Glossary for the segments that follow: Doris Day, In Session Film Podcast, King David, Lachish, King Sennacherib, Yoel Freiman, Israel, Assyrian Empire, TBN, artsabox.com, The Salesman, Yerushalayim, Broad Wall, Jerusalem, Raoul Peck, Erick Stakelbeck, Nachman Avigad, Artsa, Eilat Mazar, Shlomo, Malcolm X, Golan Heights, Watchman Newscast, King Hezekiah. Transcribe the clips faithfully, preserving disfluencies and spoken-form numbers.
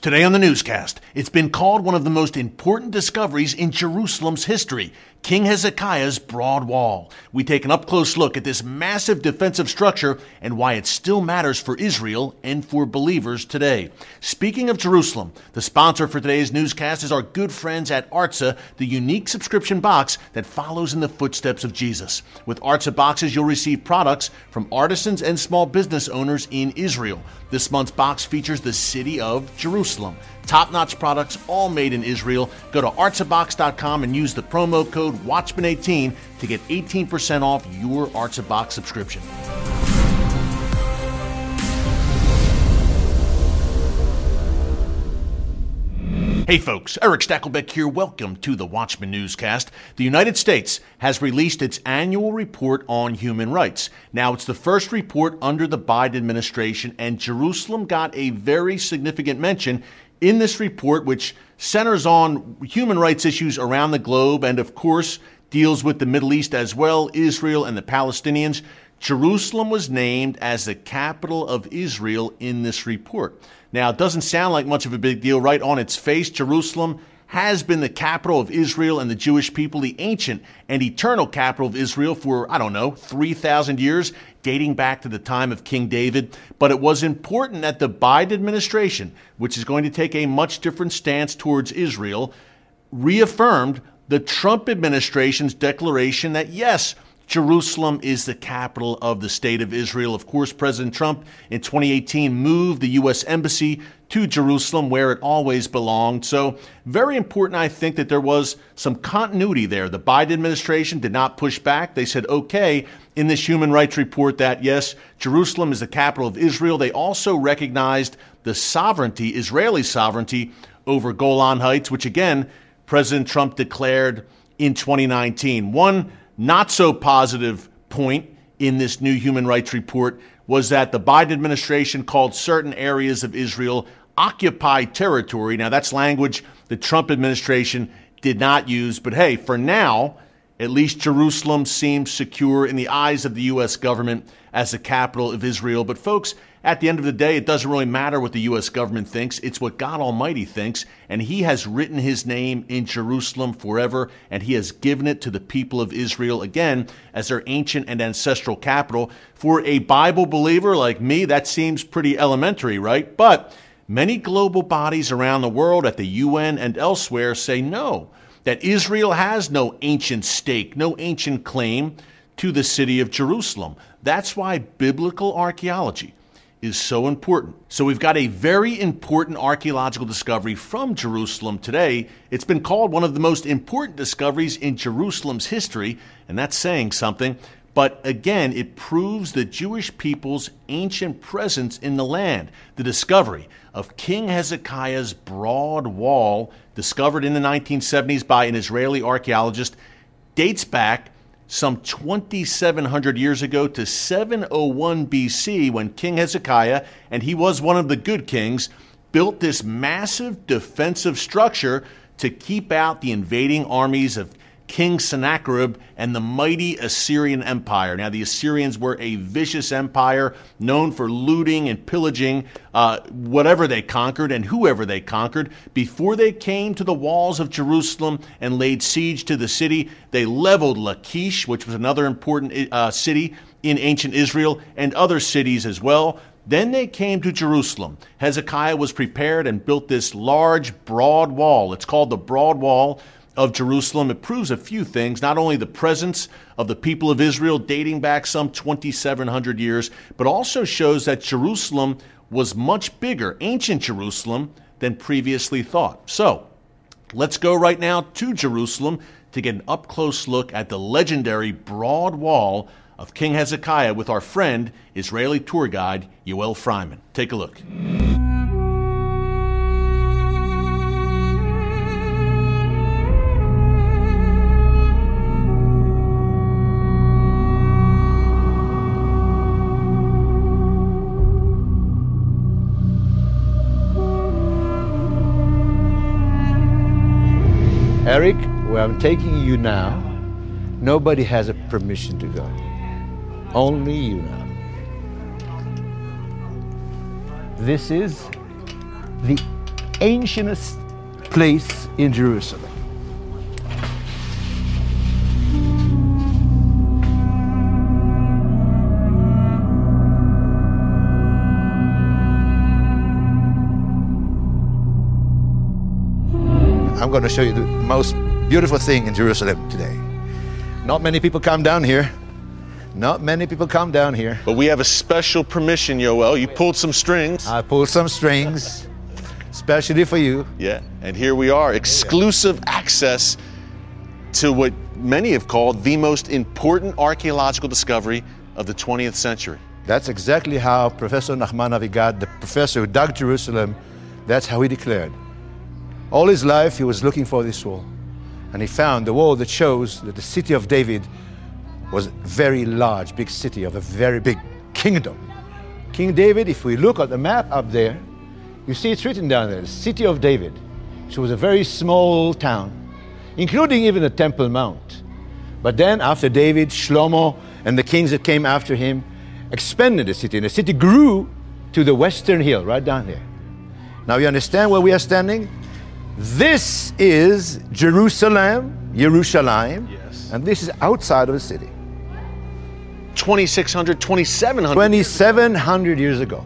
Today on the newscast, it's been called one of the most important discoveries in Jerusalem's history, King Hezekiah's Broad Wall. We take an up-close look at this massive defensive structure and why it still matters for Israel and for believers today. Speaking of Jerusalem, the sponsor for today's newscast is our good friends at Artsa, the unique subscription box that follows in the footsteps of Jesus. With Artsa boxes, you'll receive products from artisans and small business owners in Israel. This month's box features the city of Jerusalem. Top-notch products, all made in Israel. Go to artsa box dot com and use the promo code Watchman eighteen to get eighteen percent off your Artsa Box subscription. Hey folks, Erick Stakelbeck here. Welcome to the Watchman Newscast. The United States has released its annual report on human rights. Now, it's the first report under the Biden administration, and Jerusalem got a very significant mention in this report, which centers on human rights issues around the globe and, of course, deals with the Middle East as well, Israel and the Palestinians. Jerusalem was named as the capital of Israel in this report. Now, it doesn't sound like much of a big deal right on its face. Jerusalem has been the capital of Israel and the Jewish people, the ancient and eternal capital of Israel for, I don't know, three thousand years, dating back to the time of King David. But it was important that the Biden administration, which is going to take a much different stance towards Israel, reaffirmed the Trump administration's declaration that, yes, Jerusalem is the capital of the state of Israel. Of course, President Trump in twenty eighteen moved the U S Embassy to Jerusalem, where it always belonged. So very important, I think, that there was some continuity there. The Biden administration did not push back. They said, okay, in this human rights report that, yes, Jerusalem is the capital of Israel. They also recognized the sovereignty, Israeli sovereignty, over Golan Heights, which, again, President Trump declared in twenty nineteen. One not so positive point in this new human rights report was that the Biden administration called certain areas of Israel occupied territory. Now, that's language the Trump administration did not use. But hey, for now, at least Jerusalem seems secure in the eyes of the U S government as the capital of Israel. But folks, at the end of the day, it doesn't really matter what the U S government thinks. It's what God Almighty thinks. And he has written his name in Jerusalem forever, and he has given it to the people of Israel, again, as their ancient and ancestral capital. For a Bible believer like me, that seems pretty elementary, right? But many global bodies around the world, at the U N and elsewhere, say no, that Israel has no ancient stake, no ancient claim to the city of Jerusalem. That's why biblical archaeology is so important. So we've got a very important archaeological discovery from Jerusalem today. It's been called one of the most important discoveries in Jerusalem's history, and that's saying something. But again, it proves the Jewish people's ancient presence in the land. The discovery of King Hezekiah's Broad Wall, discovered in the nineteen seventies by an Israeli archaeologist, dates back some twenty-seven hundred years ago to seven oh one B C, when King Hezekiah, and he was one of the good kings, built this massive defensive structure to keep out the invading armies of King Sennacherib and the mighty Assyrian Empire. Now, the Assyrians were a vicious empire known for looting and pillaging uh, whatever they conquered and whoever they conquered. Before they came to the walls of Jerusalem and laid siege to the city, they leveled Lachish, which was another important uh, city in ancient Israel, and other cities as well. Then they came to Jerusalem. Hezekiah was prepared and built this large, broad wall. It's called the Broad Wall of Jerusalem. It proves a few things, not only the presence of the people of Israel dating back some twenty-seven hundred years, but also shows that Jerusalem was much bigger, ancient Jerusalem, than previously thought. So let's go right now to Jerusalem to get an up-close look at the legendary Broad Wall of King Hezekiah with our friend, Israeli tour guide, Yoel Freiman. Take a look. Eric, where I'm taking you now, nobody has a permission to go. Only you now. This is the ancientest place in Jerusalem. I'm going to show you the most beautiful thing in Jerusalem today. Not many people come down here. Not many people come down here. But we have a special permission, Yoel. You pulled some strings. I pulled some strings, especially for you. Yeah, and here we are, exclusive access to what many have called the most important archaeological discovery of the twentieth century. That's exactly how Professor Nachman Avigad, the professor who dug Jerusalem, that's how he declared. All his life, he was looking for this wall, and he found the wall that shows that the city of David was a very large, big city of a very big kingdom. King David, if we look at the map up there, you see it's written down there, the city of David. It was a very small town, including even the Temple Mount. But then after David, Shlomo and the kings that came after him expanded the city, and the city grew to the western hill, right down here. Now you understand where we are standing? This is Jerusalem, Yerushalayim, yes. And this is outside of the city. twenty-six hundred, twenty-seven hundred. twenty-seven hundred years ago.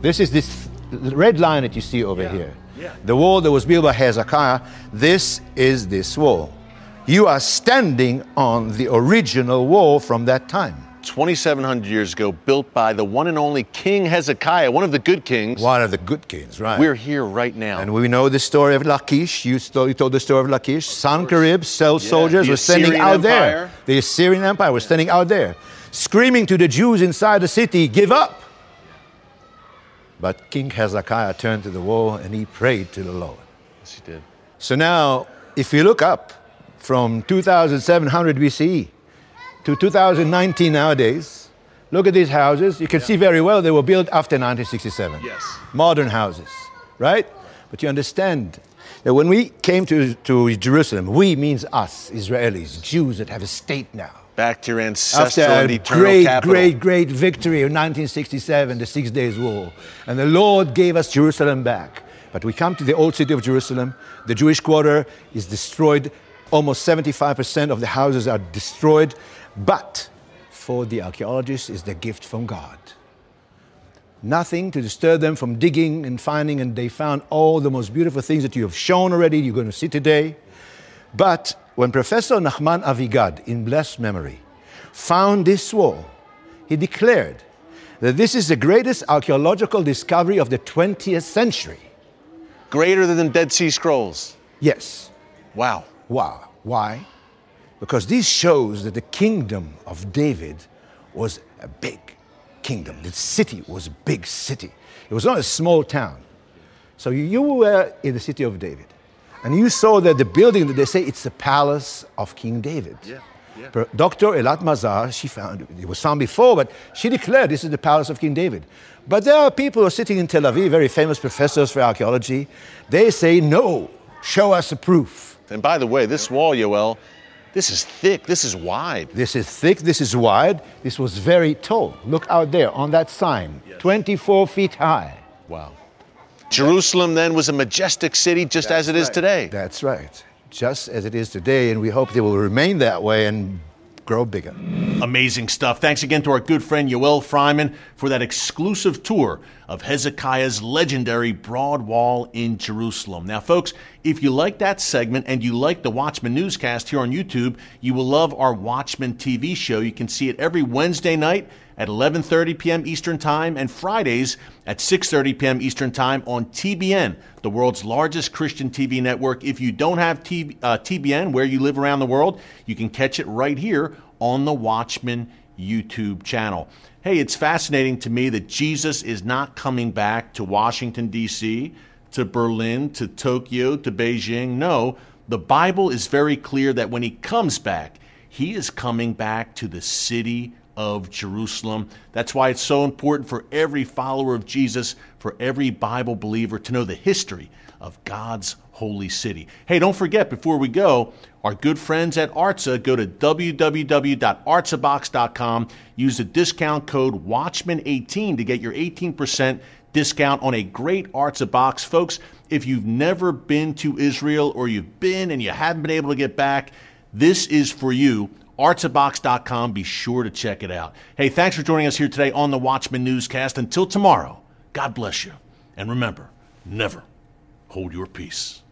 This is this red line that you see over yeah. here. Yeah. The wall that was built by Hezekiah, this is this wall. You are standing on the original wall from that time. twenty-seven hundred years ago, built by the one and only King Hezekiah, one of the good kings. One of the good kings, right. We're here right now. And we know the story of Lachish. You, you told the story of Lachish. Sennacherib, cell yeah. soldiers the were Assyrian standing out Empire. there. The Assyrian Empire was standing out there, screaming to the Jews inside the city, give up. But King Hezekiah turned to the wall and he prayed to the Lord. Yes, he did. So now, if you look up from two thousand seven hundred B C E, to two thousand nineteen nowadays, look at these houses. You can yeah. see very well they were built after nineteen sixty-seven. Yes. Modern houses, right? But you understand that when we came to, to Jerusalem, we means us, Israelis, Jews that have a state now. Back to your ancestral and eternal great, capital. great, great victory of nineteen sixty-seven, the Six Days War. And the Lord gave us Jerusalem back. But we come to the old city of Jerusalem. The Jewish quarter is destroyed. Almost seventy-five percent of the houses are destroyed. But for the archaeologists, is the gift from God. Nothing to disturb them from digging and finding, and they found all the most beautiful things that you have shown already, you're going to see today. But when Professor Nachman Avigad, in blessed memory, found this wall, he declared that this is the greatest archaeological discovery of the twentieth century. Greater than the Dead Sea Scrolls? Yes. Wow. Wow. Why? Because this shows that the kingdom of David was a big kingdom. The city was a big city. It was not a small town. So you were in the city of David, and you saw that the building that they say it's the palace of King David. Yeah, yeah. Doctor Eilat Mazar, she found, it was found before, but she declared this is the palace of King David. But there are people who are sitting in Tel Aviv, very famous professors for archaeology. They say, no, show us the proof. And by the way, this wall, Yoel, this is thick, this is wide. This is thick, this is wide. This was very tall. Look out there on that sign, yes. twenty-four feet high. Wow. Jerusalem then was a majestic city just That's as it right. is today. That's right, just as it is today, and we hope they will remain that way and grow bigger. Amazing stuff. Thanks again to our good friend Yoel Freiman for that exclusive tour of Hezekiah's legendary Broad Wall in Jerusalem. Now, folks, if you like that segment and you like the Watchman Newscast here on YouTube, you will love our Watchman T V show. You can see it every Wednesday night at eleven thirty p m Eastern Time and Fridays at six thirty p m Eastern Time on T B N, the world's largest Christian T V network. If you don't have T B N where you live around the world, you can catch it right here on the Watchman YouTube channel. Hey, it's fascinating to me that Jesus is not coming back to Washington, D C, to Berlin, to Tokyo, to Beijing. No, the Bible is very clear that when he comes back, he is coming back to the city of Jerusalem. That's why it's so important for every follower of Jesus, for every Bible believer to know the history of God's holy city. Hey, don't forget, before we go, our good friends at Artsa, go to w w w dot artsa box dot com. Use the discount code Watchman eighteen to get your eighteen percent discount on a great Artsa box. Folks, if you've never been to Israel, or you've been and you haven't been able to get back, this is for you. artsa box dot com. Be sure to check it out. Hey, thanks for joining us here today on the Watchman Newscast. Until tomorrow, God bless you. And remember, never hold your peace.